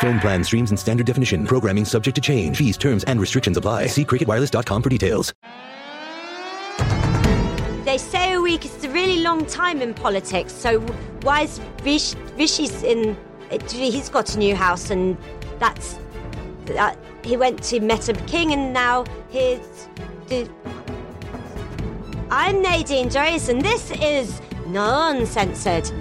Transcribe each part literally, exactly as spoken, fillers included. Phone plan, streams, and standard definition. Programming subject to change. Fees, terms, and restrictions apply. See cricket wireless dot com for details. They say a week is a really long time in politics, so why is Rish, Rishi's in... He's got a new house, and that's... That, he went to Meta King, and now he's... The, I'm Nadine Dorries, and this is Non-Censored.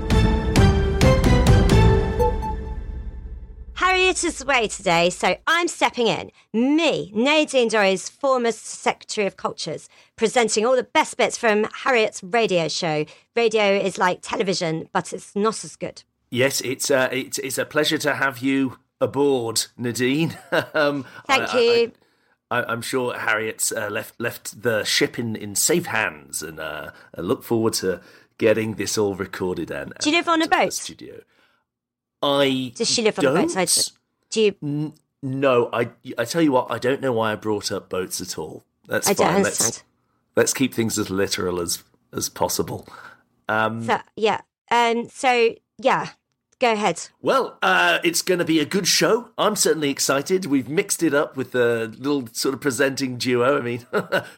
Harriet is away today, so I'm stepping in. Me, Nadine Dorries, former Secretary of Cultures, presenting all the best bits from Harriet's radio show. Radio is like television, but it's not as good. Yes, it's uh, it's, it's a pleasure to have you aboard, Nadine. um, Thank I, you. I, I, I'm sure Harriet's uh, left left the ship in, in safe hands, and uh, I look forward to getting this all recorded. And do you live on a boat? Studio. I Does she live on don't. A boat? Do you? N- no, I. I tell you what, I don't know why I brought up boats at all. That's I fine. Don't let's, let's keep things as literal as as possible. Um, so, yeah. Um. So yeah. Go ahead. Well, uh, it's going to be a good show. I'm certainly excited. We've mixed it up with the little sort of presenting duo. I mean,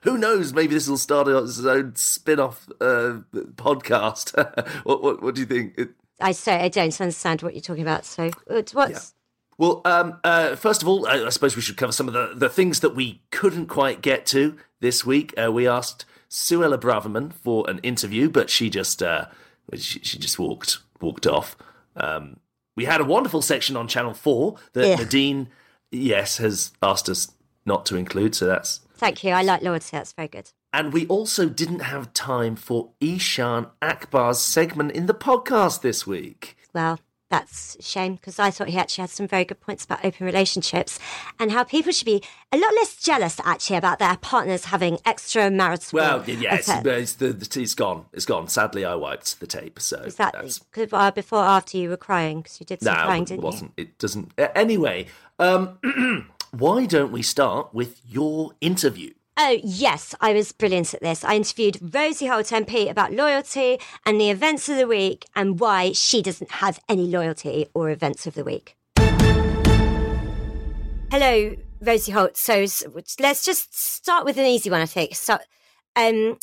who knows? Maybe this will start its own spin-off uh, podcast. what, what What do you think? It, I say I don't understand what you're talking about. So what's yeah. well? Um, uh, first of all, I, I suppose we should cover some of the, the things that we couldn't quite get to this week. Uh, we asked Suella Braverman for an interview, but she just uh, she, she just walked walked off. Um, we had a wonderful section on Channel Four that yeah. Nadine, yes, has asked us not to include. So that's thank you. I like loyalty. That's very good. And we also didn't have time for Eshaan Akbar's segment in the podcast this week. Well, that's a shame, because I thought he actually had some very good points about open relationships and how people should be a lot less jealous, actually, about their partners having extramarital. Well, yeah, it's, it's, the, the, it's gone. It's gone. Sadly, I wiped the tape. So exactly. That's... Before or after you were crying, because you did some no, crying, didn't you? No, it wasn't. You? It doesn't... Uh, anyway, um, why don't we start with your interview? Oh, yes, I was brilliant at this. I interviewed Rosie Holt M P about loyalty and the events of the week and why she doesn't have any loyalty or events of the week. Hello, Rosie Holt. So let's just start with an easy one, I think. So, um,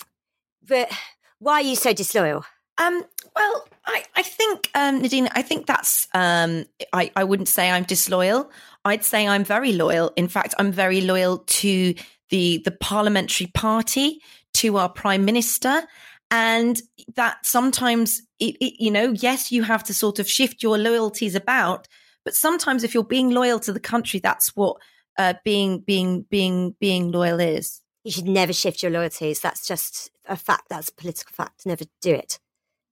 but why are you so disloyal? Um, well, I, I think, um, Nadine, I think that's, um, I, I wouldn't say I'm disloyal. I'd say I'm very loyal. In fact, I'm very loyal to the the parliamentary party, to our prime minister, and that sometimes, it, it, you know, yes, you have to sort of shift your loyalties about, but sometimes if you're being loyal to the country, that's what uh, being being being being loyal is. You should never shift your loyalties. That's just a fact. That's a political fact. Never do it.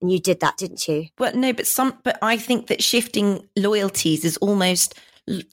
And you did that, didn't you? Well, no, but some. But I think that shifting loyalties is almost.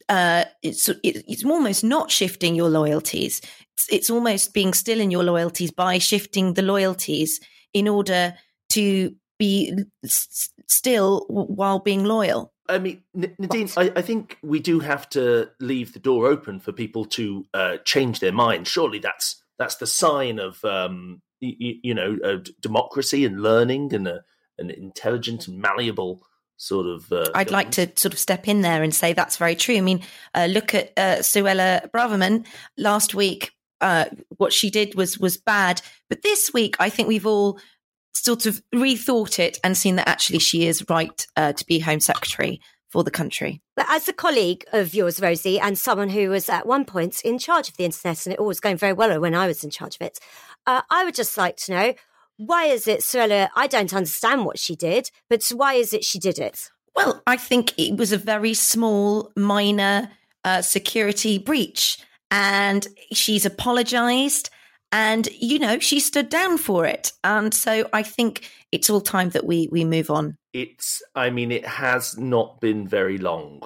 Uh, it's it, it's almost not shifting your loyalties. It's, it's almost being still in your loyalties by shifting the loyalties in order to be s- still while being loyal. I mean, Nadine, I, I think we do have to leave the door open for people to uh, change their mind. Surely that's that's the sign of um, you, you know uh, democracy and learning and a, an intelligent and malleable. Sort of, uh, I'd like to sort of step in there and say that's very true. I mean, uh, look at uh, Suella Braverman last week. Uh, what she did was was bad, but this week I think we've all sort of rethought it and seen that actually she is right uh, to be Home Secretary for the country. But as a colleague of yours, Rosie, and someone who was at one point in charge of the internet, and it all was going very well when I was in charge of it, uh, I would just like to know. Why is it, Suella, I don't understand what she did, but why is it she did it? Well, I think it was a very small, minor uh, security breach, and she's apologised, and, you know, she stood down for it. And so I think it's all time that we, we move on. It's, I mean, it has not been very long,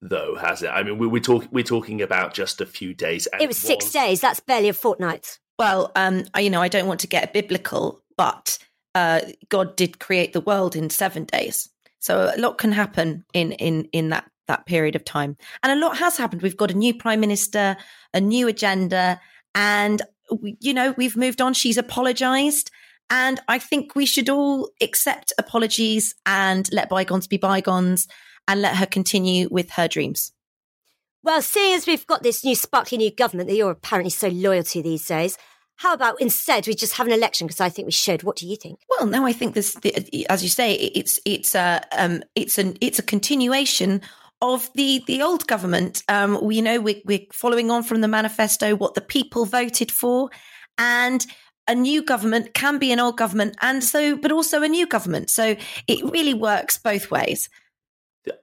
though, has it? I mean, we, we're, talk- we're talking about just a few days. It was, was six days. That's barely a fortnight. well, um, I, you know, I don't want to get biblical, but uh, God did create the world in seven days. So a lot can happen in in in that that period of time. And a lot has happened. We've got a new prime minister, a new agenda, and, we, you know, we've moved on. She's apologised. And I think we should all accept apologies and let bygones be bygones and let her continue with her dreams. Well, seeing as we've got this new sparkly new government that you're apparently so loyal to these days, how about instead we just have an election? Because I think we should. What do you think? Well, no, I think this, the, as you say, it's it's a um, it's an it's a continuation of the the old government. Um, we you know we, we're following on from the manifesto, what the people voted for, and a new government can be an old government, and so but also a new government. So it really works both ways.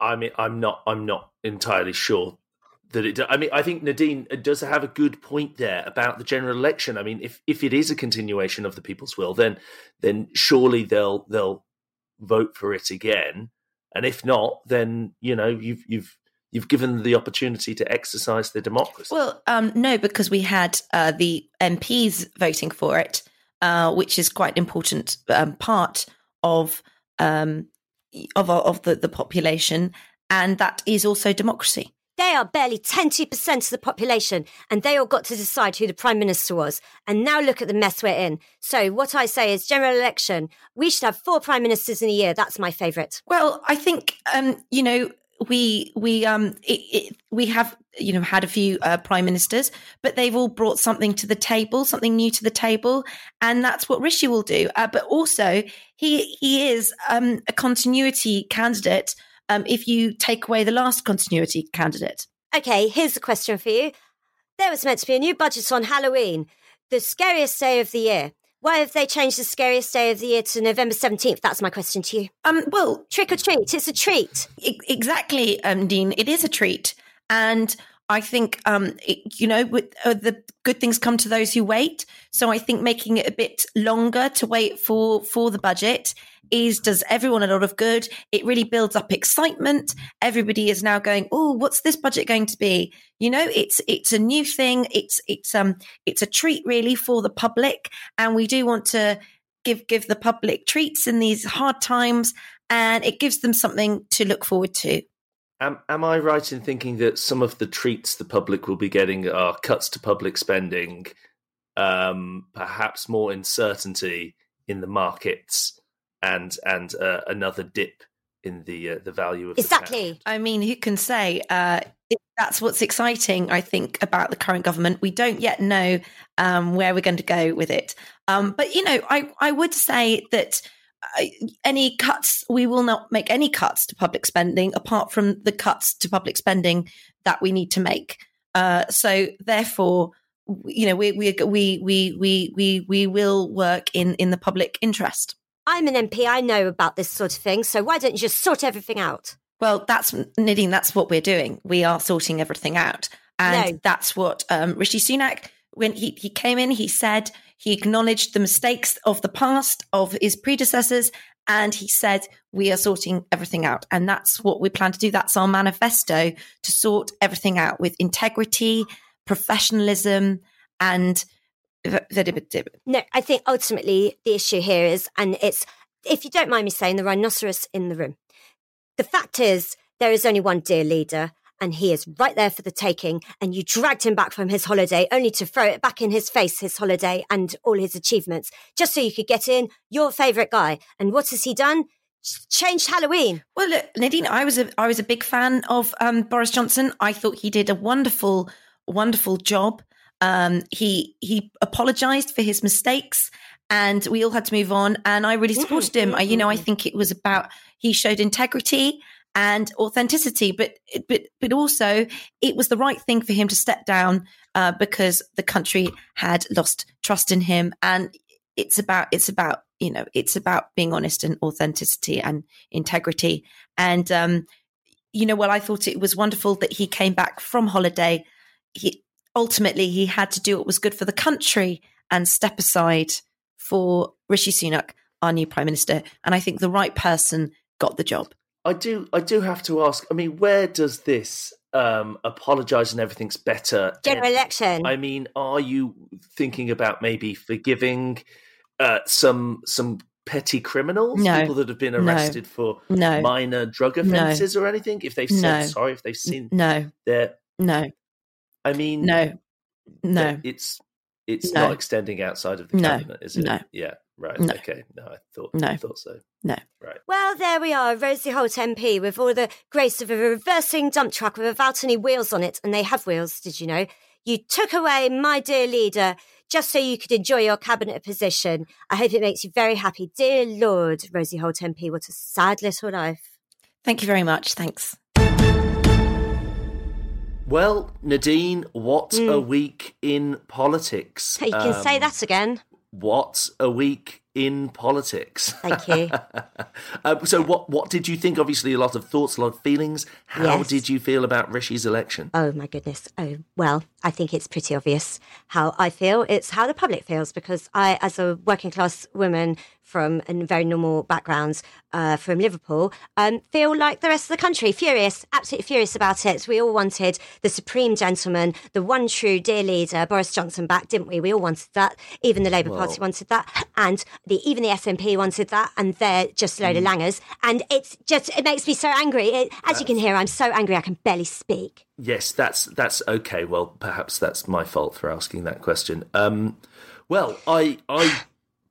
I mean, I'm not I'm not entirely sure. That it, I mean, I think Nadine does have a good point there about the general election. I mean, if, if it is a continuation of the people's will, then then surely they'll they'll vote for it again. And if not, then you know you've you've you've given them the opportunity to exercise their democracy. Well, um, no, because we had uh, the M Ps voting for it, uh, which is quite an important um, part of um, of of the, the population, and that is also democracy. They are barely ten to two percent of the population, and they all got to decide who the Prime Minister was. And now look at the mess we're in. So what I say is general election. We should have four Prime Ministers in a year. That's my favourite. Well, I think, um, you know, we we um it, it, we have, you know, had a few uh, Prime Ministers, but they've all brought something to the table, something new to the table. And that's what Rishi will do. Uh, but also, he, he is um, a continuity candidate. Um, if you take away the last continuity candidate. Okay, here's a question for you. There was meant to be a new budget on Halloween, the scariest day of the year. Why have they changed the scariest day of the year to November seventeenth? That's my question to you. Um, well, trick or treat, it's a treat. E- exactly, um, Dean, it is a treat. And I think, um, it, you know, with, uh, the good things come to those who wait. So I think making it a bit longer to wait for, for the budget is does everyone a lot of good. It really builds up excitement. Everybody is now going, oh, what's this budget going to be? You know, it's it's a new thing. It's it's um it's a treat really for the public, and we do want to give give the public treats in these hard times, and it gives them something to look forward to. Am, am I right in thinking that some of the treats the public will be getting are cuts to public spending, um, perhaps more uncertainty in the markets? And and uh, another dip in the uh, the value of exactly. The I mean, who can say? Uh, that's what's exciting, I think, about the current government. We don't yet know um, where we're going to go with it. Um, but you know, I I would say that uh, any cuts, we will not make any cuts to public spending, apart from the cuts to public spending that we need to make. Uh, so therefore, you know, we we we we we we we will work in, in the public interest. I'm an M P, I know about this sort of thing, so why don't you just sort everything out? Well, that's, Nadine, that's what we're doing. We are sorting everything out. And no. That's what um, Rishi Sunak, when he, he came in, he said, he acknowledged the mistakes of the past, of his predecessors, and he said, we are sorting everything out. And that's what we plan to do. That's our manifesto, to sort everything out with integrity, professionalism, and no, I think ultimately the issue here is, and it's, if you don't mind me saying, the rhinoceros in the room. The fact is, there is only one dear leader, and he is right there for the taking, and you dragged him back from his holiday only to throw it back in his face, his holiday and all his achievements, just so you could get in your favourite guy. And what has he done? Changed Halloween. Well, look, Nadine, I was a, I was a big fan of um, Boris Johnson. I thought he did a wonderful, wonderful job. Um, he he apologised for his mistakes, and we all had to move on. And I really supported him. I, you know, I think it was about he showed integrity and authenticity, but but but also it was the right thing for him to step down uh, because the country had lost trust in him. And it's about it's about you know it's about being honest and authenticity and integrity. And um, you know, well, I thought it was wonderful that he came back from holiday. He. Ultimately, he had to do what was good for the country and step aside for Rishi Sunak, our new Prime Minister. And I think the right person got the job. I do, I do have to ask. I mean, where does this um, apologise and everything's better? General end? Election. I mean, are you thinking about maybe forgiving uh, some some petty criminals, no. people that have been arrested no. for no. minor drug offences no. or anything? If they've said no. sorry, if they've seen no, their no. I mean, no, no. It's it's no. not extending outside of the no. cabinet, is it? No. Yeah. Right, no. okay. No, I thought, no. I thought so. No. Right. Well, there we are, Rosie Holt M P with all the grace of a reversing dump truck without any wheels on it, and they have wheels, did you know? You took away my dear leader just so you could enjoy your cabinet position. I hope it makes you very happy. Dear Lord, Rosie Holt M P, what a sad little life. Thank you very much. Thanks. Well, Nadine, what mm. a week in politics. You can um, say that again. What a week in politics. Thank you. um, so what what did you think? Obviously, a lot of thoughts, a lot of feelings. How yes. did you feel about Rishi's election? Oh, my goodness. Oh, well, I think it's pretty obvious how I feel. It's how the public feels, because I, as a working class woman from a very normal background uh, from Liverpool, um, feel like the rest of the country, furious, absolutely furious about it. We all wanted the supreme gentleman, the one true dear leader, Boris Johnson back, didn't we? We all wanted that. Even the Labour Whoa. Party wanted that. And the even the S N P wanted that. And they're just a load mm. of langers. And it's just, it makes me so angry. It, as you can hear, I'm so angry I can barely speak. Yes, that's that's okay. Well, perhaps that's my fault for asking that question. Um, well, I I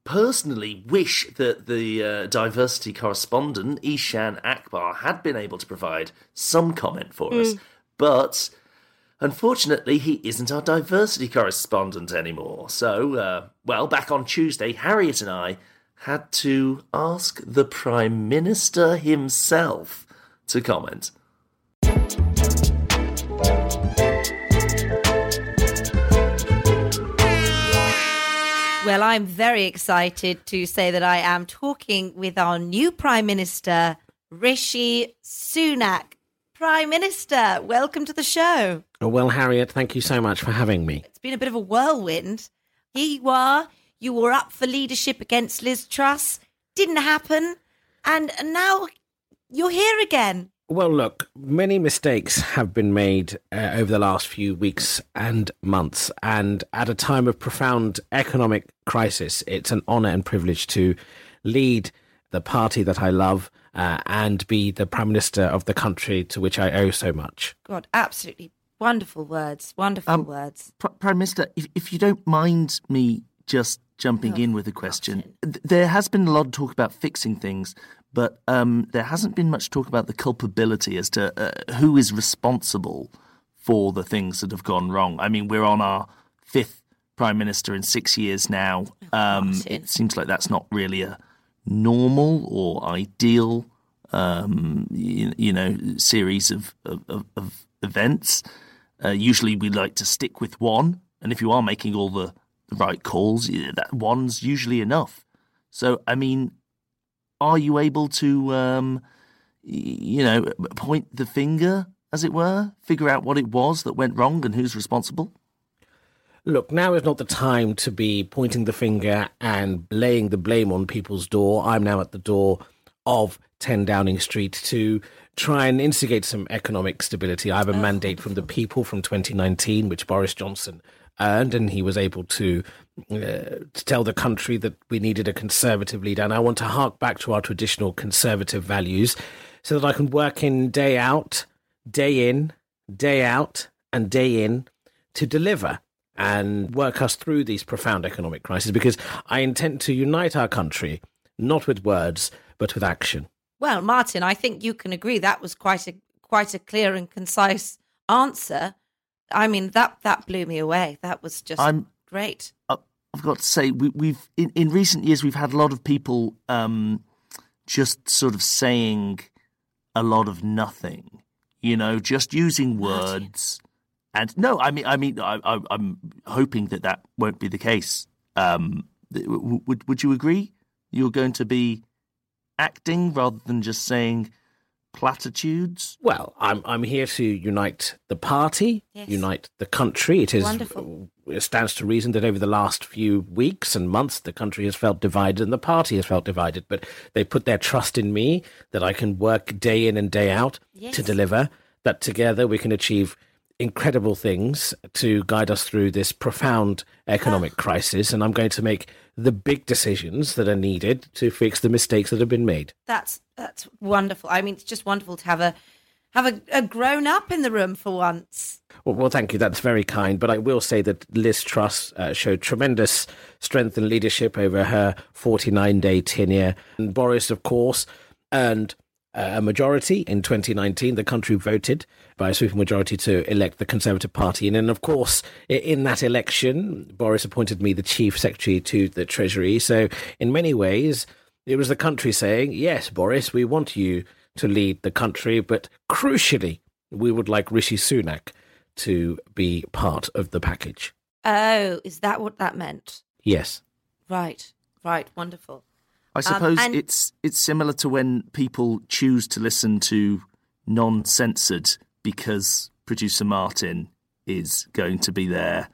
personally wish that the uh, diversity correspondent Eshaan Akbar had been able to provide some comment for mm. us, but unfortunately he isn't our diversity correspondent anymore. So, uh, well, back on Tuesday, Harriet and I had to ask the Prime Minister himself to comment. Well, I'm very excited to say that I am talking with our new Prime Minister, Rishi Sunak. Prime Minister, welcome to the show. Oh, well, Harriet, thank you so much for having me. It's been a bit of a whirlwind. Here you are. You were up for leadership against Liz Truss. Didn't happen. And now you're here again. Well, look, many mistakes have been made uh, over the last few weeks and months. And at a time of profound economic crisis, it's an honour and privilege to lead the party that I love uh, and be the Prime Minister of the country to which I owe so much. God, absolutely. Wonderful words. Wonderful um, words. Pr- Prime Minister, if, if you don't mind me just jumping oh, in with a question. question. There has been a lot of talk about fixing things, but um, there hasn't been much talk about the culpability as to uh, who is responsible for the things that have gone wrong. I mean, we're on our fifth Prime Minister in six years now. Um, it seems like that's not really a normal or ideal, um, you, you know, series of, of, of events. Uh, usually we like to stick with one, and if you are making all the right calls, that one's usually enough. So, I mean, are you able to, um, you know, point the finger, as it were, figure out what it was that went wrong and who's responsible? Look, now is not the time to be pointing the finger and laying the blame on people's door. I'm now at the door of ten Downing Street to try and instigate some economic stability. I have a mandate from the people from twenty nineteen, which Boris Johnson earned, and he was able to, uh, to tell the country that we needed a conservative leader. And I want to hark back to our traditional conservative values so that I can work in day out, day in, day out and day in to deliver and work us through these profound economic crises, because I intend to unite our country, not with words, but with action. Well, Martin, I think you can agree that was quite a quite a clear and concise answer. I mean, that, that blew me away. That was just I'm, great. I've got to say, we, we've in, in recent years, we've had a lot of people um, just sort of saying a lot of nothing, you know, just using words. And no, I mean, I mean, I, I, I'm hoping that that won't be the case. Um, would would you agree? You're going to be acting rather than just saying platitudes? Well, I'm I'm here to unite the party, yes. unite the country. It is wonderful. It stands to reason that over the last few weeks and months, the country has felt divided and the party has felt divided. But they put their trust in me that I can work day in and day out yes. to deliver, that together we can achieve incredible things to guide us through this profound economic oh. crisis. And I'm going to make the big decisions that are needed to fix the mistakes that have been made. That's that's wonderful. I mean, it's just wonderful to have a have a, a grown-up in the room for once. Well, well, thank you. That's very kind. But I will say that Liz Truss uh, showed tremendous strength and leadership over her forty-nine day tenure. And Boris, of course, earned Uh, a majority in twenty nineteen. The country voted by a sweeping majority to elect the Conservative Party. And then, of course, in that election, Boris appointed me the Chief Secretary to the Treasury. So in many ways, it was the country saying, yes, Boris, we want you to lead the country, but crucially, we would like Rishi Sunak to be part of the package. Oh, is that what that meant? Yes. Right, right, wonderful. I suppose um, it's it's similar to when people choose to listen to non-censored because producer Martin is going to be there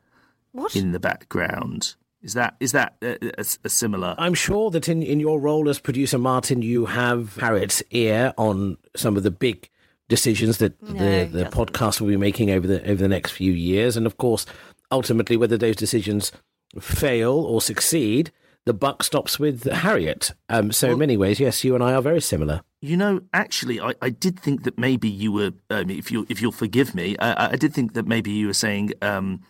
what? in the background. Is that is that a, a, a similar? I'm sure that in, in your role as producer Martin, you have Harriet's ear on some of the big decisions that no, the, the podcast will be making over the over the next few years. And of course, ultimately, whether those decisions fail or succeed, the buck stops with Harriet. Um, so well, in many ways, yes, you and I are very similar. You know, actually, I, I did think that maybe you were, um, if, you, if you'll forgive me, I, I did think that maybe you were saying um,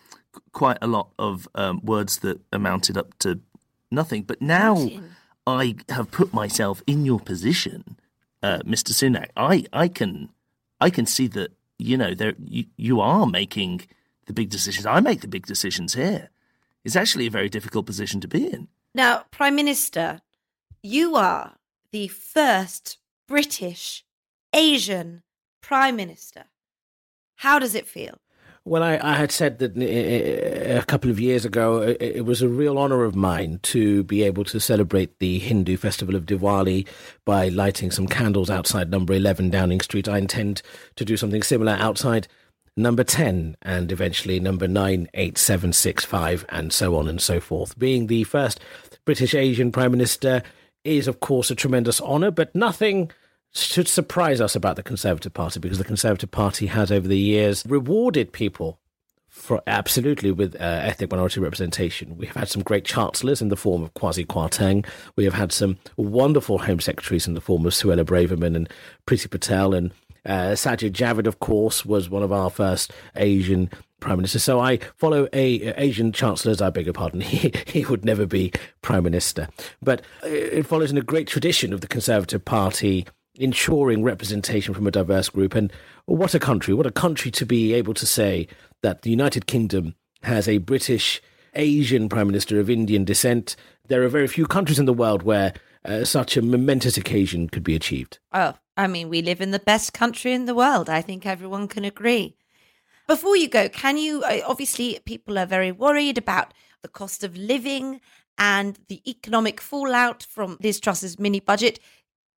quite a lot of um, words that amounted up to nothing. But now I have put myself in your position, uh, Mister Sunak. I, I can I can see that, you know, there you, you are making the big decisions. I make the big decisions here. It's actually a very difficult position to be in. Now, Prime Minister, you are the first British Asian Prime Minister. How does it feel? Well, I, I had said that a couple of years ago, it was a real honour of mine to be able to celebrate the Hindu festival of Diwali by lighting some candles outside number eleven Downing Street. I intend to do something similar outside number ten, and eventually number nine, eight, seven, six, five, and so on and so forth. Being the first British Asian Prime Minister is, of course, a tremendous honour, but nothing should surprise us about the Conservative Party, because the Conservative Party has, over the years, rewarded people for absolutely with uh, ethnic minority representation. We have had some great chancellors in the form of Kwasi Kwarteng. We have had some wonderful Home Secretaries in the form of Suella Braverman and Priti Patel, and Uh, Sajid Javid, of course, was one of our first Asian prime ministers. So I follow a, a Asian chancellors, I beg your pardon. He, he would never be prime minister. But it follows in a great tradition of the Conservative Party ensuring representation from a diverse group. And what a country, what a country to be able to say that the United Kingdom has a British Asian prime minister of Indian descent. There are very few countries in the world where uh, such a momentous occasion could be achieved. Oh, I mean, we live in the best country in the world. I think everyone can agree. Before you go, can you, obviously people are very worried about the cost of living and the economic fallout from Liz Truss's mini budget.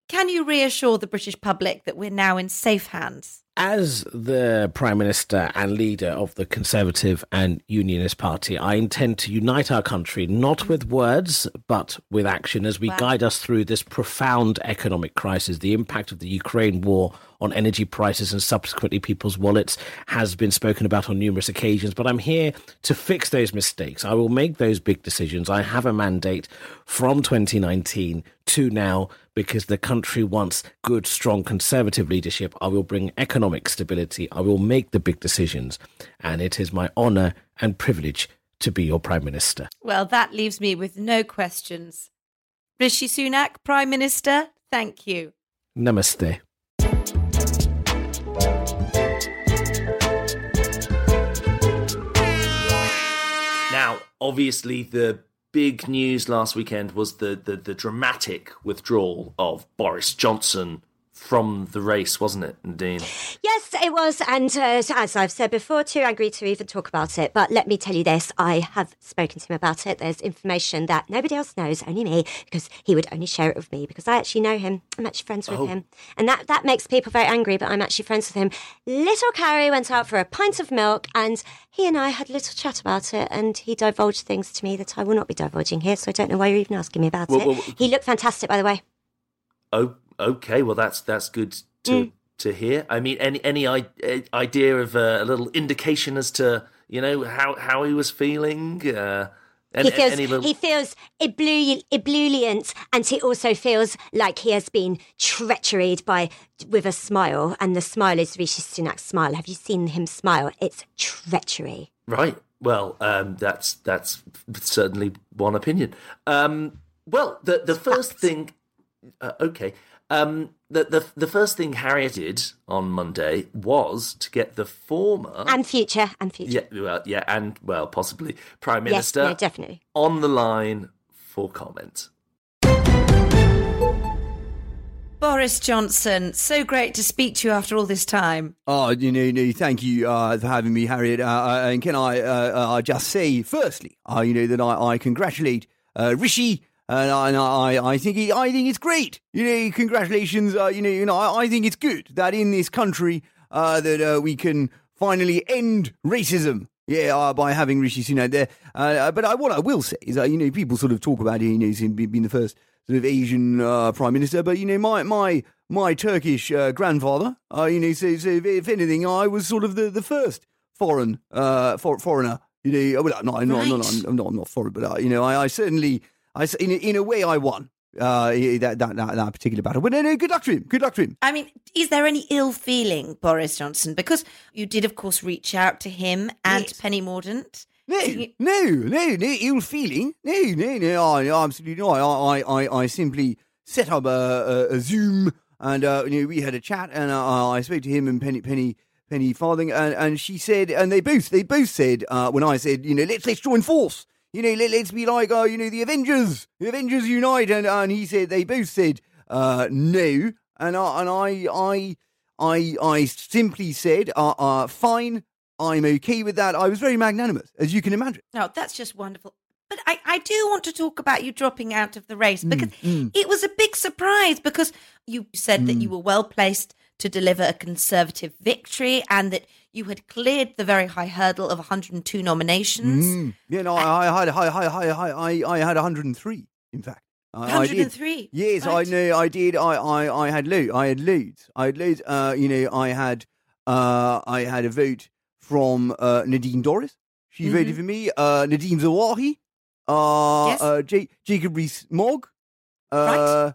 Can you reassure the British public that we're now in safe hands? As the Prime Minister and leader of the Conservative and Unionist Party, I intend to unite our country, not with words, but with action as we wow. guide us through this profound economic crisis. The impact of the Ukraine war on energy prices and subsequently people's wallets has been spoken about on numerous occasions, but I'm here to fix those mistakes. I will make those big decisions. I have a mandate from twenty nineteen to now because the country wants good, strong Conservative leadership. I will bring economic stability. I will make the big decisions, and it is my honour and privilege to be your Prime Minister. Well, that leaves me with no questions. Rishi Sunak, Prime Minister, thank you. Namaste. Now, obviously, the big news last weekend was the, the, the dramatic withdrawal of Boris Johnson from the race, wasn't it, Nadine? Yes, it was. And uh, as I've said before, too angry to even talk about it. But let me tell you this, I have spoken to him about it. There's information that nobody else knows, only me, because he would only share it with me, because I actually know him. I'm actually friends with oh. him. And that, that makes people very angry, but I'm actually friends with him. Little Carrie went out for a pint of milk, and he and I had a little chat about it, and he divulged things to me that I will not be divulging here, so I don't know why you're even asking me about well, it. Well, he looked fantastic, by the way. Oh, okay, well, that's that's good to mm. to hear. I mean, any any idea of uh, a little indication as to, you know, how, how he was feeling? Uh, any, he feels any little... he feels eblu- ebullient, and he also feels like he has been treachered by with a smile, and the smile is Rishi Sunak's smile. Have you seen him smile? It's treachery. Right. Well, um, that's that's certainly one opinion. Um, well, the the first Facts. thing. Uh, okay. Um, the, the the first thing Harriet did on Monday was to get the former... And future, and future. Yeah, well, yeah, and, well, possibly Prime Minister... Yes, no, definitely. ...on the line for comment. Boris Johnson, so great to speak to you after all this time. Oh, you know, you know thank you uh, for having me, Harriet. Uh, and can I uh, uh, just say, firstly, uh, you know, that I, I congratulate uh, Rishi... And I, and I, I think he, I think it's great. You know, congratulations. Uh, you know, you know, I, I think it's good that in this country uh, that uh, we can finally end racism. Yeah, uh, by having Rishi Sunak there. Uh, but I, what I will say is that, you know, people sort of talk about you know being the first sort of Asian uh, prime minister. But you know, my my my Turkish uh, grandfather. Uh, you know, so, so if anything, I was sort of the, the first foreign uh, for, foreigner. You know, well, no, I'm not, right. not, I'm, not, I'm not foreign, but uh, you know, I, I certainly. I, in, in a way, I won uh, that, that, that, that particular battle. But no, no, good luck to him. Good luck to him. I mean, is there any ill feeling, Boris Johnson? Because you did, of course, reach out to him and yes. Penny Mordaunt. No, you... no, no, no ill feeling. No, no, no, I, absolutely not. I, I, I simply set up a, a, a Zoom and uh, you know, we had a chat and uh, I spoke to him and Penny Penny, Penny Farthing and, and she said, and they both, they both said, uh, when I said, you know, let's, let's join force. You know, let, let's be like, oh, you know, the Avengers, the Avengers unite, and and he said, they both said, uh, no, and I and I I I, I simply said, uh, uh, fine, I'm okay with that. I was very magnanimous, as you can imagine. Oh, that's just wonderful. But I, I do want to talk about you dropping out of the race because mm, mm. it was a big surprise because you said mm. that you were well placed to deliver a Conservative victory and that you had cleared the very high hurdle of one hundred two nominations. Mm. Yeah, no, I, I had I, I, I, I, I had one hundred three, in fact. I, one hundred three? I yes, right. I know, I did. I, I, I had loads. I had loads. I had loads. Uh, you know, I had uh, I had a vote from uh, Nadine Dorries. She mm-hmm. voted for me. Uh, Nadine Zawahi. Uh, yes. uh, J- Jacob Rees-Mogg. Uh, right.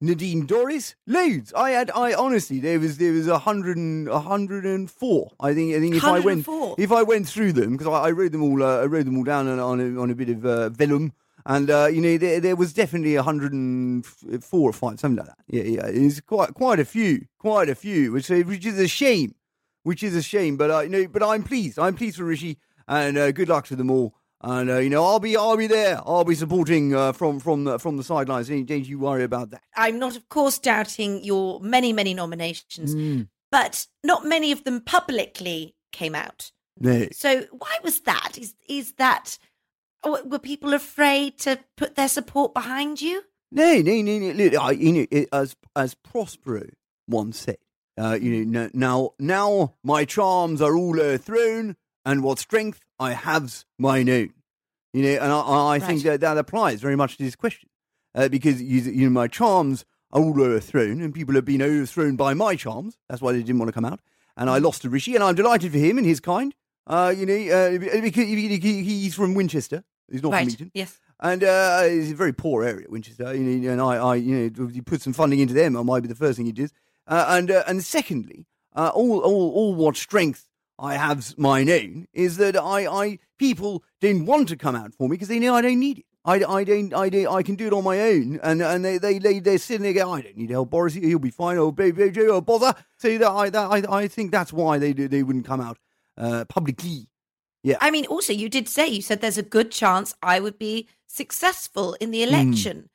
Nadine Dorries, loads. I had, I honestly, there was, there was a hundred and a hundred and four. I think, I think if I went, if I went through them, because I, I wrote them all, uh, I wrote them all down on on a, on a bit of uh, vellum, and uh, you know, there, there was definitely a hundred and four or five, something like that. Yeah, yeah, it's quite, quite a few, quite a few, which, which is a shame, which is a shame. But uh, you know, but I'm pleased, I'm pleased for Rishi, and uh, good luck to them all. And uh, you know, I'll be, I'll be there. I'll be supporting uh, from from the from the sidelines. Don't you worry about that. I'm not, of course, doubting your many, many nominations, mm. but not many of them publicly came out. No. So why was that? Is is that were people afraid to put their support behind you? No, no, no, no. Look, I, you know, it, as as Prospero once said, uh, you know, now now my charms are all o'erthrown. And what strength I have's mine own, you know, and I, I right. think that that applies very much to this question, uh, because you, you know, my charms are all overthrown, and people have been overthrown by my charms. That's why they didn't want to come out, and I lost to Rishi, and I'm delighted for him and his kind, uh, you know, uh, because he's from Winchester, he's not right. from Eton, yes, and uh, it's a very poor area, Winchester, you know, and I, I, you know, you put some funding into them, that might be the first thing he does, uh, and uh, and secondly, uh, all all all what strength. I have mine own, is that I, I people didn't want to come out for me because they know I don't need it. I, I don't I do, I can do it on my own, and and they they they they're sitting there going, I don't need help, Boris, he'll be fine, oh baby, oh bother. So that I that I I think that's why they they wouldn't come out uh, publicly. Yeah, I mean, also you did say you said there's a good chance I would be successful in the election. Mm.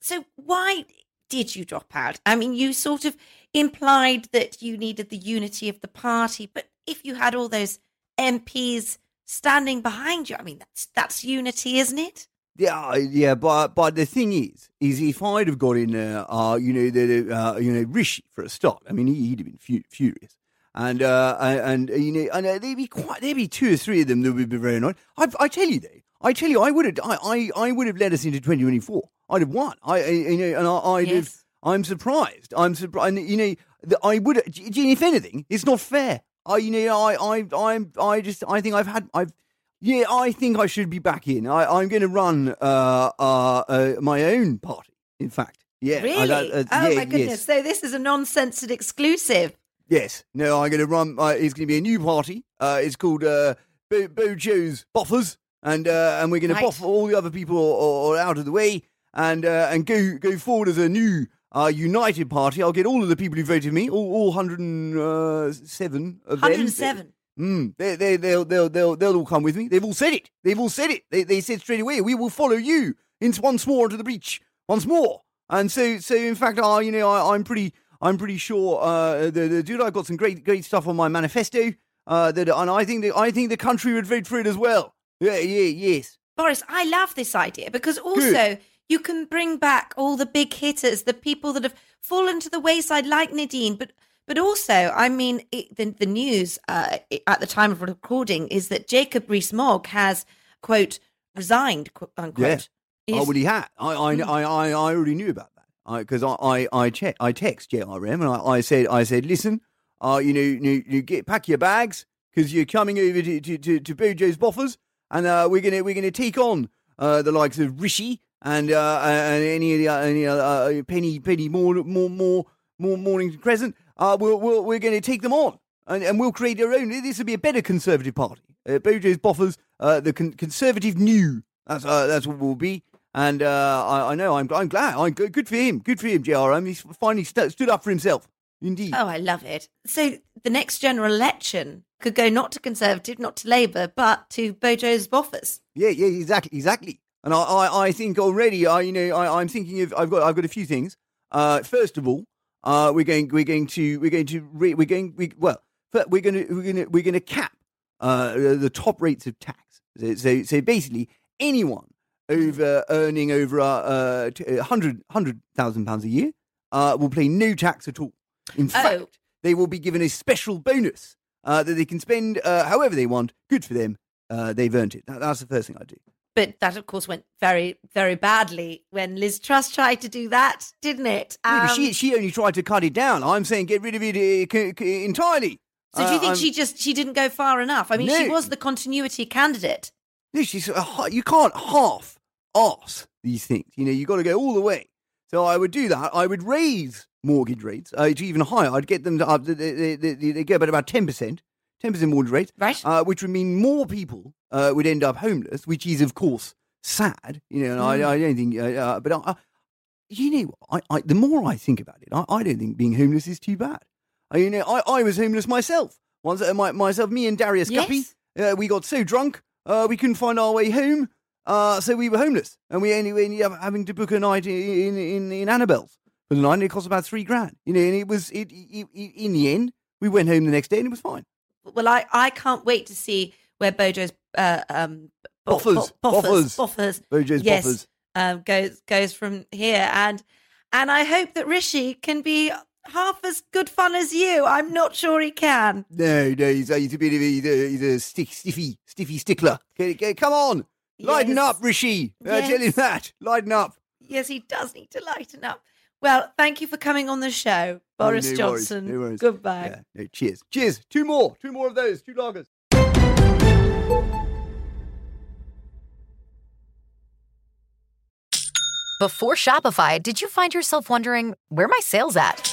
So why did you drop out? I mean, you sort of. implied that you needed the unity of the party. But if you had all those M Ps standing behind you, I mean, that's that's unity, isn't it? Yeah, yeah, but but the thing is, is if I'd have got in there, uh, uh, you know, the, uh, you know, Rishi for a start. I mean, he'd have been fu- furious, and uh, and you know, and uh, there'd be quite, there'd be two or three of them that would be very annoyed. I, I tell you, though, I tell you, I would have, I, I, I would have led us into twenty twenty-four. I'd have won. I, I you know, and I, I'd yes. have, I'm surprised. I'm surprised. You know, the, I would. If anything, it's not fair. I, you know, I, I, I'm, I just, I think I've had, I've. Yeah, I think I should be back in. I, I'm going to run uh, uh, uh, my own party, in fact. Yeah. Really? I, uh, uh, oh, yeah, my goodness. Yes. So this is a non-censored exclusive. Yes. No, I'm going to run. Uh, it's going to be a new party. Uh, it's called uh, Bo- Bojo's Buffers. And uh, and we're going right. to buff all the other people or, or out of the way and uh, and go, go forward as a new uh, united party. I'll get all of the people who voted me, all, all one hundred seven of them. one hundred seven Mm, they, they, they'll, they'll, they'll, they'll all come with me. They've all said it. They've all said it. They, they said straight away, we will follow you into once more into the breach, once more. And so, so in fact, uh, you know, I, I'm pretty, I'm pretty sure, uh, the, the dude, I've got some great, great stuff on my manifesto. Uh, that, and I think, that, I think the country would vote for it as well. Yeah, yeah, yes. Boris, I love this idea because also Good. you can bring back all the big hitters, the people that have fallen to the wayside, like Nadine, but. But also, I mean, it, the, the news uh, at the time of recording is that Jacob Rees-Mogg has, quote, resigned, quote, unquote. Yeah. Is... Oh, well, he had. I, I, mm. I, I, I already knew about that because I, I, I, I, check, I text J R M and I, I said, I said, listen, uh, you know, you, you get pack your bags because you're coming over to, to, to, to Bojo's Buffers, and uh, we're gonna we're gonna take on uh, the likes of Rishi and uh, and any of the any uh, Penny Penny more more more more Mornington Crescent. Uh, we're, we're, we're going to take them on and, and we'll create our own. This will be a better Conservative party. Uh, Bojo's Buffers, uh, the con- Conservative New. That's uh, that's what we'll be. And uh, I, I know, I'm I'm glad. I'm good, good for him. Good for him, J R M. He's finally st- stood up for himself. Indeed. Oh, I love it. So the next general election could go not to Conservative, not to Labour, but to Bojo's Buffers. Yeah, yeah, exactly. Exactly. And I, I, I think already, I, you know, I, I'm thinking of, I've got, I've got a few things. Uh, first of all, Uh, we're going. We're going to. We're going to. Re, we're going. We, well, we're going to. We're going to. We're going to cap uh, the top rates of tax. So, so, so basically, anyone over earning over uh, one hundred thousand pounds a year uh, will pay no tax at all. In fact, oh. they will be given a special bonus uh, that they can spend uh, however they want. Good for them. Uh, they've earned it. That, that's the first thing I do. But that, of course, went very, very badly when Liz Truss tried to do that, didn't it? Um, yeah, she she only tried to cut it down. I'm saying get rid of it uh, entirely. So do you think uh, she just she didn't go far enough? I mean, no. She was the continuity candidate. No, she's uh, you can't half arse these things. You know, you got to go all the way. So I would do that. I would raise mortgage rates uh, to even higher. I'd get them to uh, they, they, they, they go about about ten percent. ten percent mortgage rate, right. uh, which would mean more people uh, would end up homeless, which is, of course, sad. You know, and mm. I, I don't think, uh, uh, but I, I, you know, I, I, the more I think about it, I, I don't think being homeless is too bad. I, you know, I, I was homeless myself. Once, uh, my, myself, me and Darius yes. Guppy, uh, we got so drunk, uh, we couldn't find our way home, uh, so we were homeless. And we ended, we ended up having to book a night in, in, in Annabelle's for the night, and it cost about three grand. You know, and it was, it, it, it, in the end, we went home the next day and it was fine. Well, I, I can't wait to see where Bojo's uh, um, bo- buffers, bo- buffers, buffers, buffers, Bojo's yes, buffers um, goes goes from here, and and I hope that Rishi can be half as good fun as you. I'm not sure he can. No, no, he's, he's a bit of a, he's a, he's a stick, stiffy, stiffy stickler. Okay, okay, come on, lighten yes. up, Rishi. Yes. I tell you that, lighten up. Yes, he does need to lighten up. Well, thank you for coming on the show, Boris oh, no Johnson. Worries, no worries. Goodbye. Yeah, no, cheers. Cheers. Two more. Two more of those. Two lagers. Before Shopify, did you find yourself wondering, where are my sales at?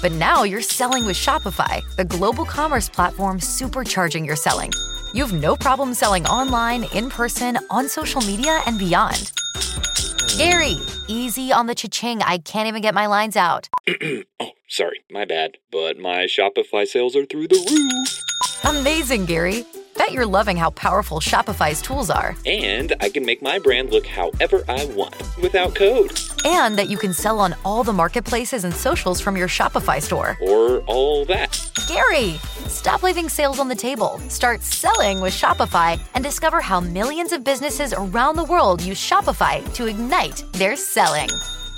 But now you're selling with Shopify, the global commerce platform supercharging your selling. You have no problem selling online, in person, on social media, and beyond. Gary, easy on the cha-ching. I can't even get my lines out. Oh, sorry, my bad. But my Shopify sales are through the roof. Amazing, Gary. Bet you're loving how powerful Shopify's tools are. And I can make my brand look however I want without code. And that you can sell on all the marketplaces and socials from your Shopify store. Or all that. Gary, stop leaving sales on the table. Start selling with Shopify and discover how millions of businesses around the world use Shopify to ignite their selling.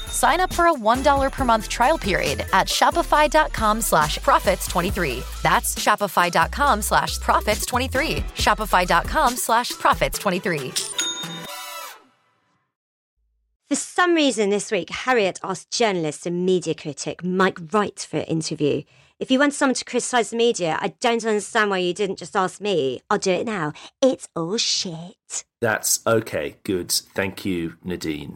Sign up for a one dollar per month trial period at shopify.com slash profits23. That's shopify.com slash profits23. Shopify.com slash profits23. For some reason this week, Harriet asked journalist and media critic Mic Wright for an interview. If you want someone to criticise the media, I don't understand why you didn't just ask me. I'll do it now. It's all shit. That's okay. Good. Thank you, Nadine.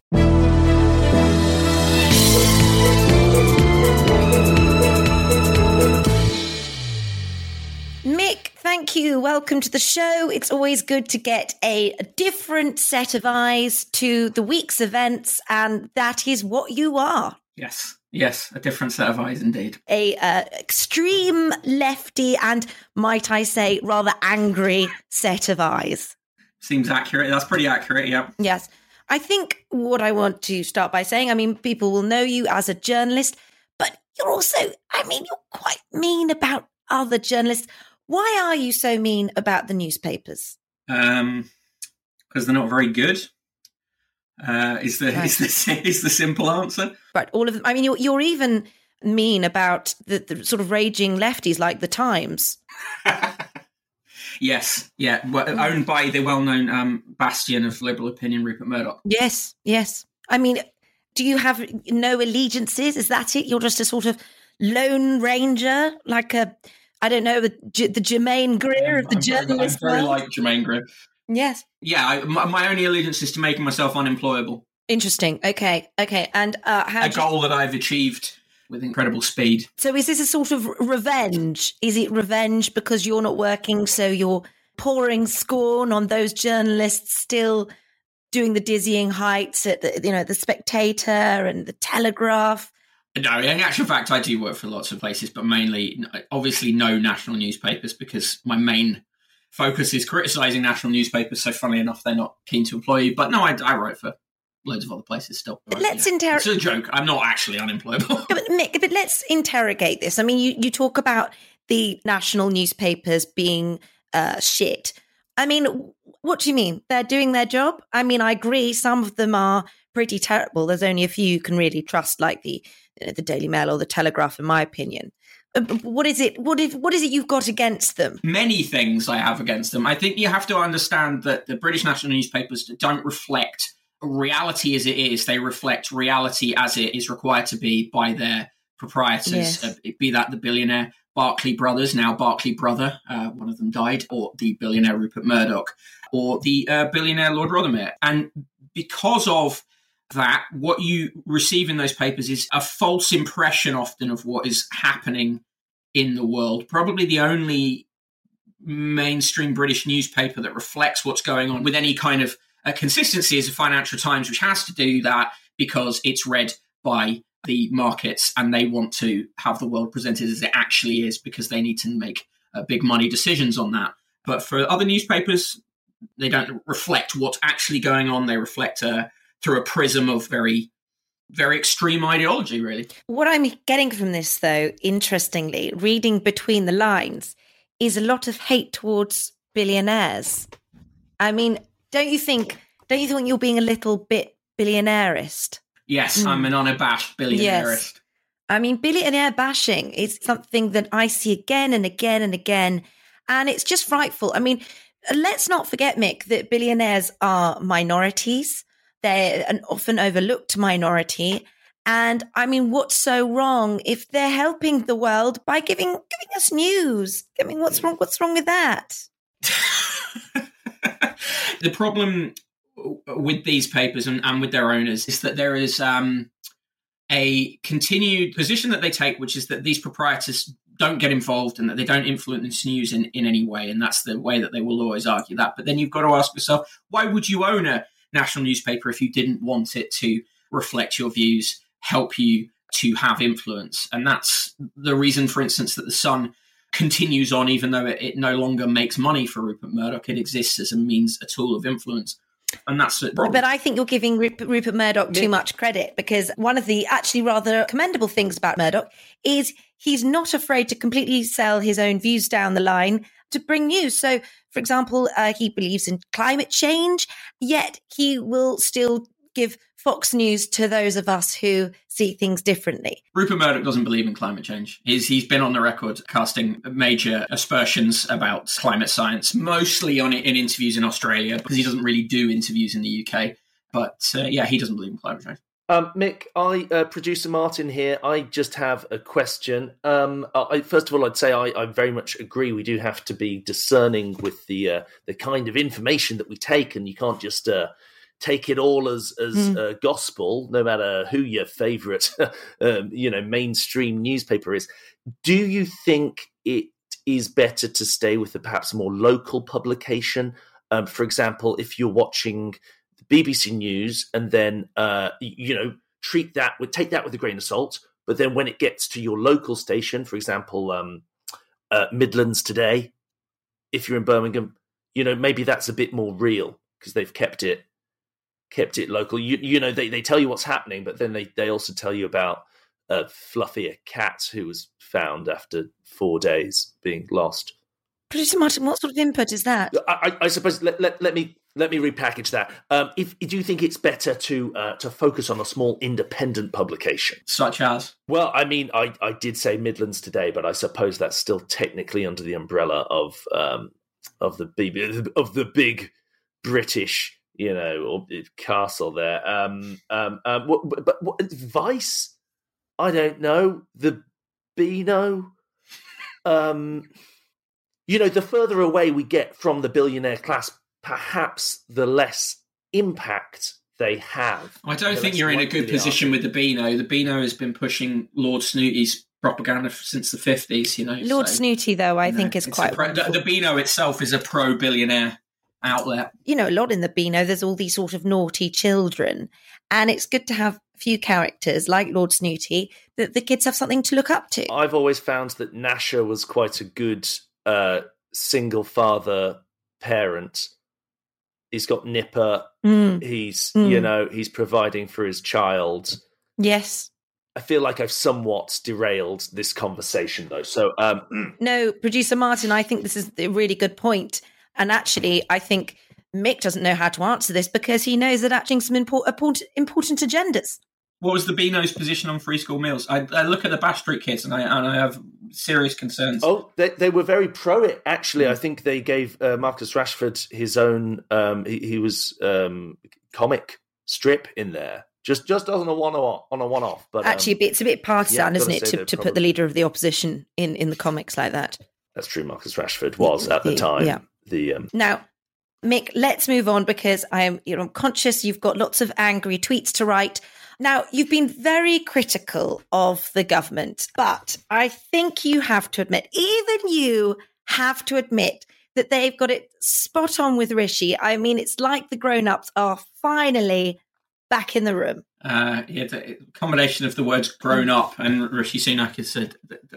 Mick, thank you. Welcome to the show. It's always good to get a different set of eyes to the week's events, and that is what you are. Yes, yes, a different set of eyes indeed. A uh, extreme lefty and, might I say, rather angry set of eyes. Seems accurate. That's pretty accurate, yeah. Yes. I think what I want to start by saying, I mean, people will know you as a journalist, but you're also, I mean, you're quite mean about other journalists. Why are you so mean about the newspapers? Um, because they're not very good. Uh, is the right. is the is the simple answer? Right, all of them. I mean, you're you're even mean about the, the sort of raging lefties like the Times. Yes, yeah, owned by the well-known um, bastion of liberal opinion, Rupert Murdoch. Yes, yes. I mean, do you have no allegiances? Is that it? You're just a sort of lone ranger, like a, I don't know, the, the Jermaine Greer um, of the I'm journalist very, I'm world? I'm very like Jermaine Greer. Yes. Yeah, I, my, my only allegiance is to making myself unemployable. Interesting, okay, okay. And uh, how A goal you... that I've achieved with incredible speed. So is this a sort of revenge? Is it revenge because you're not working, so you're pouring scorn on those journalists still doing the dizzying heights at the, you know, the Spectator and the Telegraph? No, in actual fact, I do work for lots of places, but mainly, obviously, no national newspapers because my main focus is criticising national newspapers. So, funnily enough, they're not keen to employ you. But no, I, I wrote for loads of other places still. Right? Let's yeah. interrogate. It's a joke. I'm not actually unemployable. Yeah, but Mick, but let's interrogate this. I mean, you, you talk about the national newspapers being uh, shit. I mean, what do you mean? They're doing their job? I mean, I agree. Some of them are pretty terrible. There's only a few you can really trust, like the you know, the Daily Mail or the Telegraph, in my opinion. What is it? What if? What is it you've got against them? Many things I have against them. I think you have to understand that the British national newspapers don't reflect reality as it is. They reflect reality as it is required to be by their proprietors, yes. uh, be that the billionaire Barclay Brothers, now Barclay Brother, uh, one of them died, or the billionaire Rupert Murdoch, or the uh, billionaire Lord Rothermere. And because of that, what you receive in those papers is a false impression often of what is happening in the world. Probably the only mainstream British newspaper that reflects what's going on with any kind of Uh, consistency is the Financial Times, which has to do that because it's read by the markets and they want to have the world presented as it actually is because they need to make uh, big money decisions on that. But for other newspapers, they don't reflect what's actually going on. They reflect uh, through a prism of very, very extreme ideology, really. What I'm getting from this, though, interestingly, reading between the lines, is a lot of hate towards billionaires. I mean... Don't you think? Don't you think you're being a little bit billionairist? Yes, I'm an unabashed billionairist. Yes. I mean, billionaire bashing is something that I see again and again and again, and it's just frightful. I mean, let's not forget, Mick, that billionaires are minorities. They're an often overlooked minority, and I mean, what's so wrong if they're helping the world by giving giving us news? I mean, what's wrong? What's wrong with that? The problem with these papers and, and with their owners is that there is um, a continued position that they take, which is that these proprietors don't get involved and that they don't influence news in, in any way. And that's the way that they will always argue that. But then you've got to ask yourself, why would you own a national newspaper if you didn't want it to reflect your views, help you to have influence? And that's the reason, for instance, that The Sun continues on, even though it, it no longer makes money for Rupert Murdoch. It exists as a means, a tool of influence. And that's it. But I think you're giving Rupert Murdoch too much credit, because one of the actually rather commendable things about Murdoch is he's not afraid to completely sell his own views down the line to bring news. So, for example, uh, he believes in climate change, yet he will still give Fox News to those of us who see things differently. Rupert Murdoch doesn't believe in climate change. He's he's been on the record casting major aspersions about climate science, mostly on in interviews in Australia, because he doesn't really do interviews in the U K. But uh, yeah, he doesn't believe in climate change. Um, Mick, I uh, producer Martin here. I just have a question. Um, I, first of all, I'd say I, I very much agree. We do have to be discerning with the uh, the kind of information that we take, and you can't just Uh, take it all as as mm. uh, gospel, no matter who your favourite, um, you know, mainstream newspaper is. Do you think it is better to stay with a perhaps more local publication? Um, for example, if you're watching the B B C News, and then uh, you know, treat that with take that with a grain of salt. But then when it gets to your local station, for example, um, uh, Midlands Today, if you're in Birmingham, you know, maybe that's a bit more real because they've kept it. kept it local. You you know, they, they tell you what's happening, but then they, they also tell you about uh, Fluffy, a cat who was found after four days being lost. Producer Martin, what sort of input is that? I, I suppose, let, let, let me let me repackage that. Um, if, do you think it's better to uh, to focus on a small independent publication? Such as? Well, I mean, I, I did say Midlands Today, but I suppose that's still technically under the umbrella of um of the B B, of the big British, you know, or castle there. Um, um, um, what, but, but what Vice? I don't know. The Beano? Um, you know, the further away we get from the billionaire class, perhaps the less impact they have. I don't think you're in a good position with the Beano. The Beano has been pushing Lord Snooty's propaganda since the fifties, you know. Lord so, Snooty, though, I think know, is quite... Pro, the, the Beano itself is a pro-billionaire outlet. You know, a lot in the Beano, there's all these sort of naughty children, and it's good to have a few characters like Lord Snooty that the kids have something to look up to. I've always found that Nasher was quite a good uh, single father parent. He's got Nipper. Mm. He's, mm. you know, he's providing for his child. Yes. I feel like I've somewhat derailed this conversation, though. So, um, no, Producer Martin, I think this is a really good point. And actually, I think Mick doesn't know how to answer this because he knows that actually some important important agendas. What was the Beano's position on free school meals? I, I look at the Bash Street kids and I and I have serious concerns. Oh, they, they were very pro it. Actually, I think they gave uh, Marcus Rashford his own. Um, he, he was um, comic strip in there, just just on a one off on a one off. But actually, um, it's a bit partisan, yeah, isn't it, to, to put the leader of the opposition in, in the comics like that? That's true. Marcus Rashford was at the time. Yeah. The, um... Now, Mick, let's move on because I am, you know, I'm conscious you've got lots of angry tweets to write. Now, you've been very critical of the government, but I think you have to admit, even you have to admit that they've got it spot on with Rishi. I mean, it's like the grown-ups are finally back in the room. Uh, yeah, the combination of the words grown up and Rishi Sunak is uh,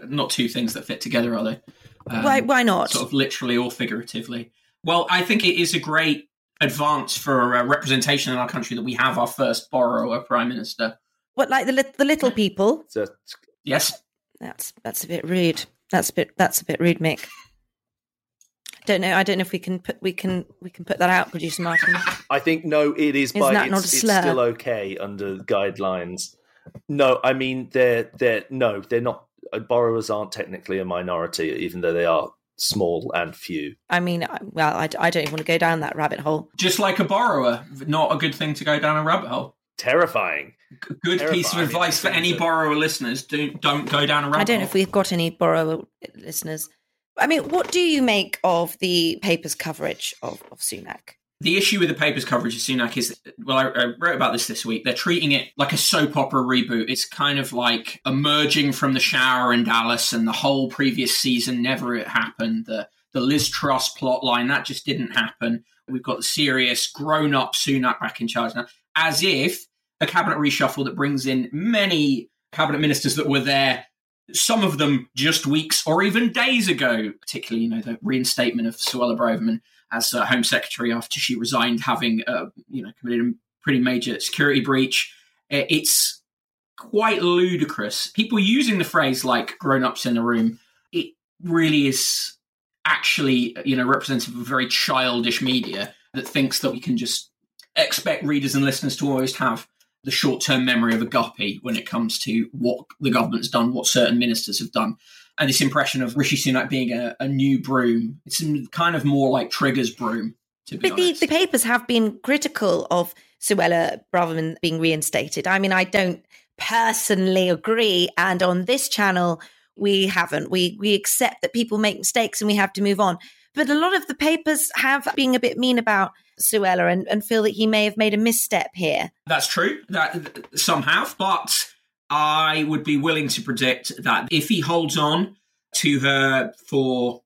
not two things that fit together, are they? Um, why, why not? Sort of literally or figuratively. Well, I think it is a great advance for uh, representation in our country that we have our first borrower prime minister. What, like the li- the little people? So, yes. That's that's a bit rude. That's a bit that's a bit rude, Mick. Don't know. I don't know if we can put we can we can put that out, Producer Martin. I think no. It is. Is by, that it's, not a slur? It's still okay under guidelines. No, I mean they're they're no, they're not. Borrowers aren't technically a minority, even though they are small and few. I mean, well, I, I don't even want to go down that rabbit hole. Just like a borrower, not a good thing to go down a rabbit hole. Terrifying. G- good Terrifying. Piece of advice for any borrower listeners: do don't go down a rabbit hole. I don't hole. know if we've got any borrower listeners. I mean, what do you make of the paper's coverage of, of Sunak? The issue with the paper's coverage of Sunak is, well, I, I wrote about this this week, they're treating it like a soap opera reboot. It's kind of like emerging from the shower in Dallas and the whole previous season never it happened. The, the Liz Truss plotline, that just didn't happen. We've got the serious grown-up Sunak back in charge now, as if a cabinet reshuffle that brings in many cabinet ministers that were there some of them just weeks or even days ago, particularly, you know, the reinstatement of Suella Braverman as uh, Home Secretary after she resigned, having, uh, you know, committed a pretty major security breach. It's quite ludicrous. People using the phrase like grown-ups in the room, it really is actually, you know, representative of a very childish media that thinks that we can just expect readers and listeners to always have the short-term memory of a guppy when it comes to what the government's done, what certain ministers have done. And this impression of Rishi Sunak being a, a new broom, it's kind of more like Trigger's broom, to be but honest. The, the papers have been critical of Suella Braverman being reinstated. I mean, I don't personally agree. And on this channel, we haven't. We we accept that people make mistakes and we have to move on. But a lot of the papers have been a bit mean about Suella and, and feel that he may have made a misstep here. That's true. That some have, but I would be willing to predict that if he holds on to her for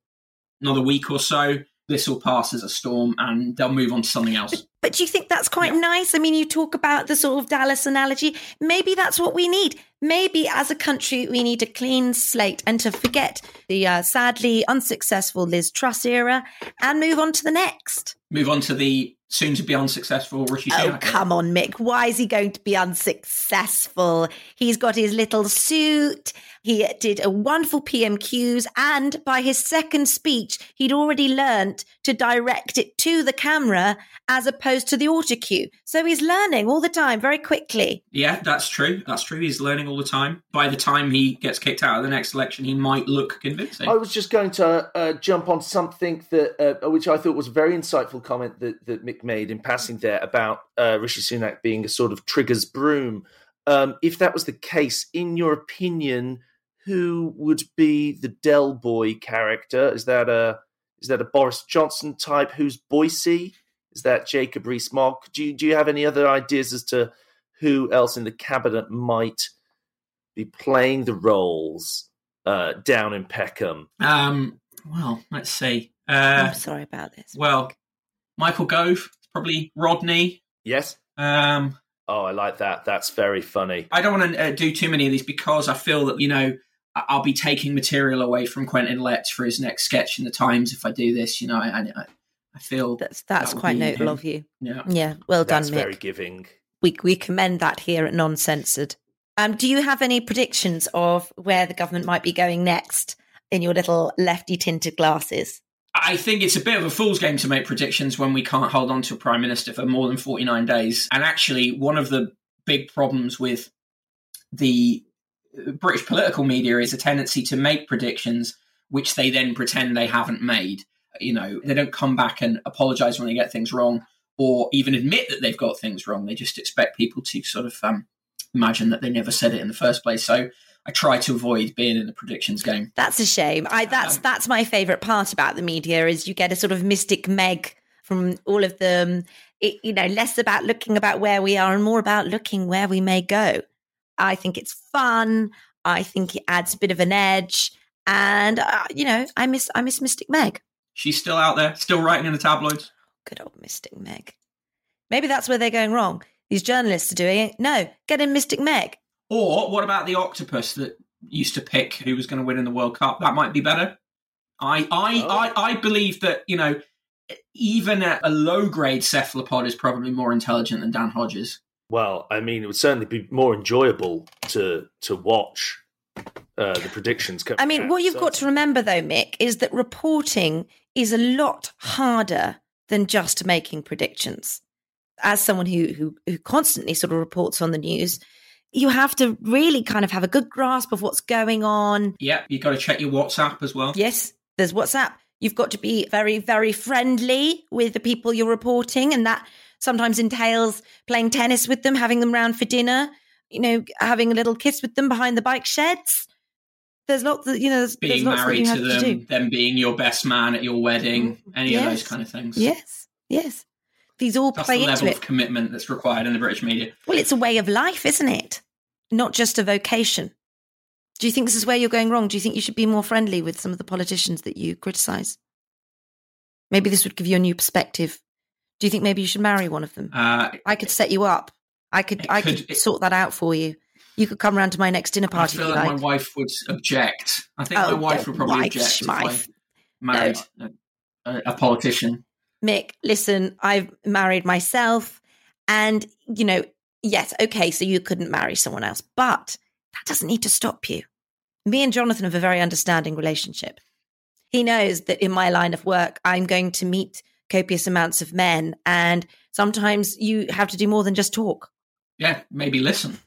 another week or so, this will pass as a storm and they'll move on to something else. But, but do you think that's quite yeah. nice? I mean, you talk about the sort of Dallas analogy. Maybe that's what we need. Maybe as a country, we need a clean slate and to forget the uh, sadly unsuccessful Liz Truss era and move on to the next. Move on to the soon-to-be unsuccessful Rishi Sunak. Oh, come on, Mick. Why is he going to be unsuccessful? He's got his little suit. He did a wonderful P M Qs. And by his second speech, he'd already learnt to direct it to the camera as opposed to the autocue. So he's learning all the time very quickly. Yeah, that's true. That's true. He's learning all the time. By the time he gets kicked out of the next election, he might look convincing. I was just going to uh, jump on something that uh, which I thought was a very insightful comment that, that Mick made in passing there about uh, Rishi Sunak being a sort of Trigger's broom. Um, if that was the case, in your opinion, who would be the Del Boy character? Is that a is that a Boris Johnson type? Who's Boise? Is that Jacob Rees-Mogg? Do you, do you have any other ideas as to who else in the cabinet might be playing the roles uh, down in Peckham? Um, well, let's see. Uh, I'm sorry about this. Well, Michael Gove, probably Rodney. Yes. Um, oh, I like that. That's very funny. I don't want to uh, do too many of these because I feel that, you know, I'll be taking material away from Quentin Letts for his next sketch in The Times if I do this. You know, I I, I feel that's that's that quite notable of you. Yeah. Yeah. Well that's done, Mick. That's very giving. We we commend that here at Non-Censored. Um, do you have any predictions of where the government might be going next in your little lefty tinted glasses? I think it's a bit of a fool's game to make predictions when we can't hold on to a prime minister for more than forty-nine days. And actually, one of the big problems with the British political media is a tendency to make predictions which they then pretend they haven't made. You know, they don't come back and apologise when they get things wrong or even admit that they've got things wrong. They just expect people to sort of um, imagine that they never said it in the first place. So I try to avoid being in the predictions game. That's a shame. I, that's um, that's my favourite part about the media is you get a sort of mystic Meg from all of them. It, you know, less about looking about where we are and more about looking where we may go. I think it's fun. I think it adds a bit of an edge. And, uh, you know, I miss I miss Mystic Meg. She's still out there, still writing in the tabloids. Good old Mystic Meg. Maybe that's where they're going wrong. These journalists are doing it. No, get in Mystic Meg. Or what about the octopus that used to pick who was going to win in the World Cup? That might be better. I I, oh. I, I believe that, you know, even a, a low-grade cephalopod is probably more intelligent than Dan Hodges. Well, I mean, it would certainly be more enjoyable to to watch uh, the predictions coming I mean, out. What you've so. got to remember, though, Mick, is that reporting is a lot harder than just making predictions. As someone who who, who constantly sort of reports on the news, you have to really kind of have a good grasp of what's going on. Yeah, you've got to check your WhatsApp as well. Yes, there's WhatsApp. You've got to be very, very friendly with the people you're reporting, and that sometimes entails playing tennis with them, having them round for dinner, you know, having a little kiss with them behind the bike sheds. There's lots of, you know, there's, being there's married lots that you have to them, to do. Them being your best man at your wedding, any yes. of those kind of things. Yes, yes. These all that's play the level into it. Of commitment that's required in the British media. Well, it's a way of life, isn't it? Not just a vocation. Do you think this is where you're going wrong? Do you think you should be more friendly with some of the politicians that you criticise? Maybe this would give you a new perspective. Do you think maybe you should marry one of them? Uh, I could set you up. I could I could, could it, sort that out for you. You could come round to my next dinner party. I feel if you like, like my wife would object. I think oh, my wife would probably object Schmeif. If I married no. a, a politician. Mick, listen, I've married myself and, you know, yes, okay, so you couldn't marry someone else, but that doesn't need to stop you. Me and Jonathan have a very understanding relationship. He knows that in my line of work, I'm going to meet copious amounts of men, and sometimes you have to do more than just talk. Yeah, maybe listen.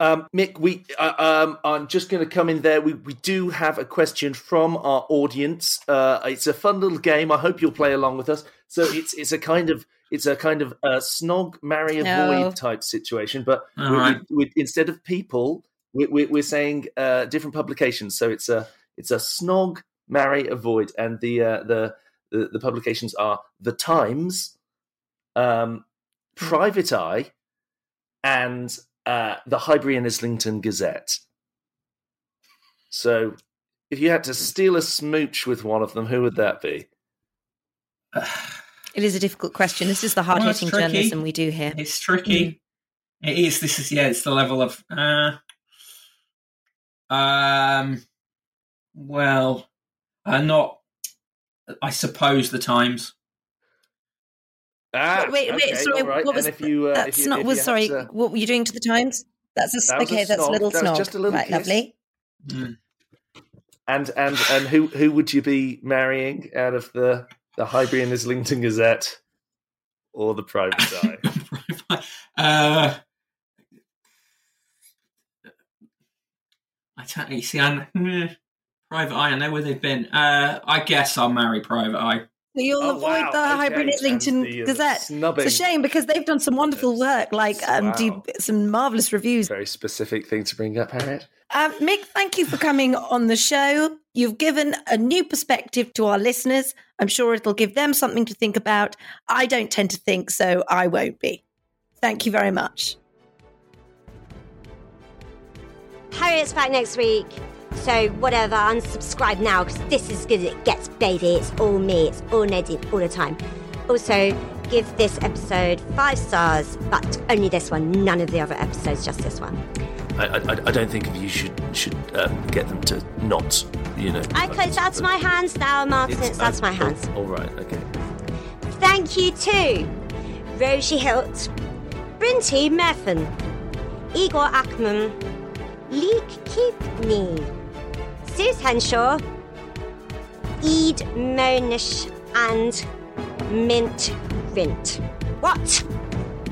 Um, Mick, we, uh, um, I'm just going to come in there. We, we do have a question from our audience. Uh, it's a fun little game. I hope you'll play along with us. So it's it's a kind of it's a kind of uh, snog, marry, avoid no. type situation. But we, right. we, we, instead of people, we, we, we're saying uh, different publications. So it's a it's a snog, marry, avoid, and the uh, the, the the publications are The Times, um, Private Eye, and Uh, the Highbury and Islington Gazette. So if you had to steal a smooch with one of them, who would that be? It is a difficult question. This is the hard-hitting well, journalism we do here. It's tricky. Mm. It is. This is, yeah, it's the level of, uh, um, well, uh, not, I suppose, The Times. Ah, wait, wait, okay, sorry. Right. What was and if you, uh, that's if you, not? If was, sorry, to, what were you doing to The Times? That's a, that okay. A that's a little snog. Just a little right, kiss. Lovely. Mm. And and and who who would you be marrying out of the the Highbury and Islington Gazette or the Private Eye? uh, I don't you see. I'm mm, Private Eye. I know where they've been. Uh, I guess I'll marry Private Eye. So you'll oh, avoid wow. the okay. Highbury and Islington the, uh, Gazette. Snubbing. It's a shame because they've done some wonderful work, like um, wow. do some marvellous reviews. Very specific thing to bring up, Harriet. Uh, Mick, thank you for coming on the show. You've given a new perspective to our listeners. I'm sure it'll give them something to think about. I don't tend to think, so I won't be. Thank you very much. Harriet's back next week. So whatever, unsubscribe now, because this is good as it gets, baby. It's all me, it's all Nadine, all the time. Also, give this episode five stars, but only this one, none of the other episodes, just this one. I I, I don't think you should should um, get them to not, you know. Okay, that's my hands now, Martin, it's, that's uh, my hands. All right, okay. Thank you to Rosie Holt, Brinty Murphin, Igor Ackman, Leek Kidney, Suze Henshaw, Eid Monish, and Mint Rint. What?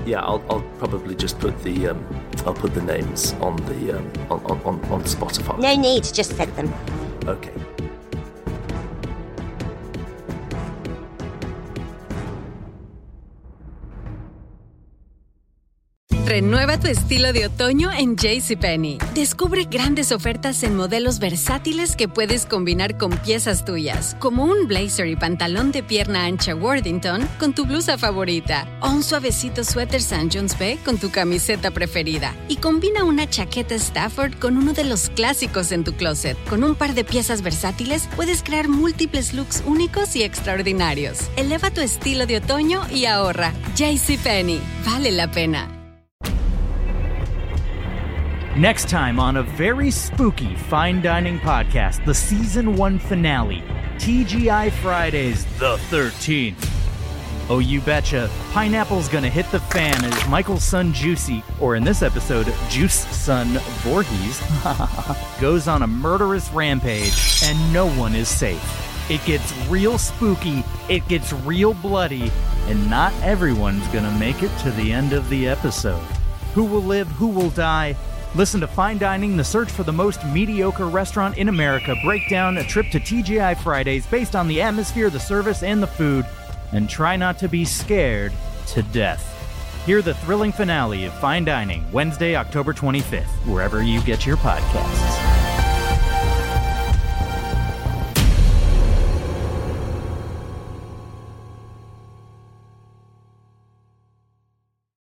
Yeah, I'll, I'll probably just put the um, I'll put the names on the um, on, on on Spotify. No need, just send them. Okay. Renueva tu estilo de otoño en JCPenney. Descubre grandes ofertas en modelos versátiles que puedes combinar con piezas tuyas, como un blazer y pantalón de pierna ancha Worthington con tu blusa favorita, o un suavecito suéter Saint John's Bay con tu camiseta preferida. Y combina una chaqueta Stafford con uno de los clásicos en tu closet. Con un par de piezas versátiles puedes crear múltiples looks únicos y extraordinarios. Eleva tu estilo de otoño y ahorra. JCPenney. Vale la pena. Next time on a very spooky fine dining podcast, the season one finale, T G I Fridays the thirteenth. Oh, you betcha, pineapple's gonna hit the fan as Michael's son Juicy, or in this episode, Juice Son Voorhees, goes on a murderous rampage, and no one is safe. It gets real spooky, it gets real bloody, and not everyone's gonna make it to the end of the episode. Who will live, who will die? Listen to Fine Dining, the search for the most mediocre restaurant in America. Break down a trip to T G I Fridays based on the atmosphere, the service, and the food. And try not to be scared to death. Hear the thrilling finale of Fine Dining, Wednesday, October twenty-fifth, wherever you get your podcasts.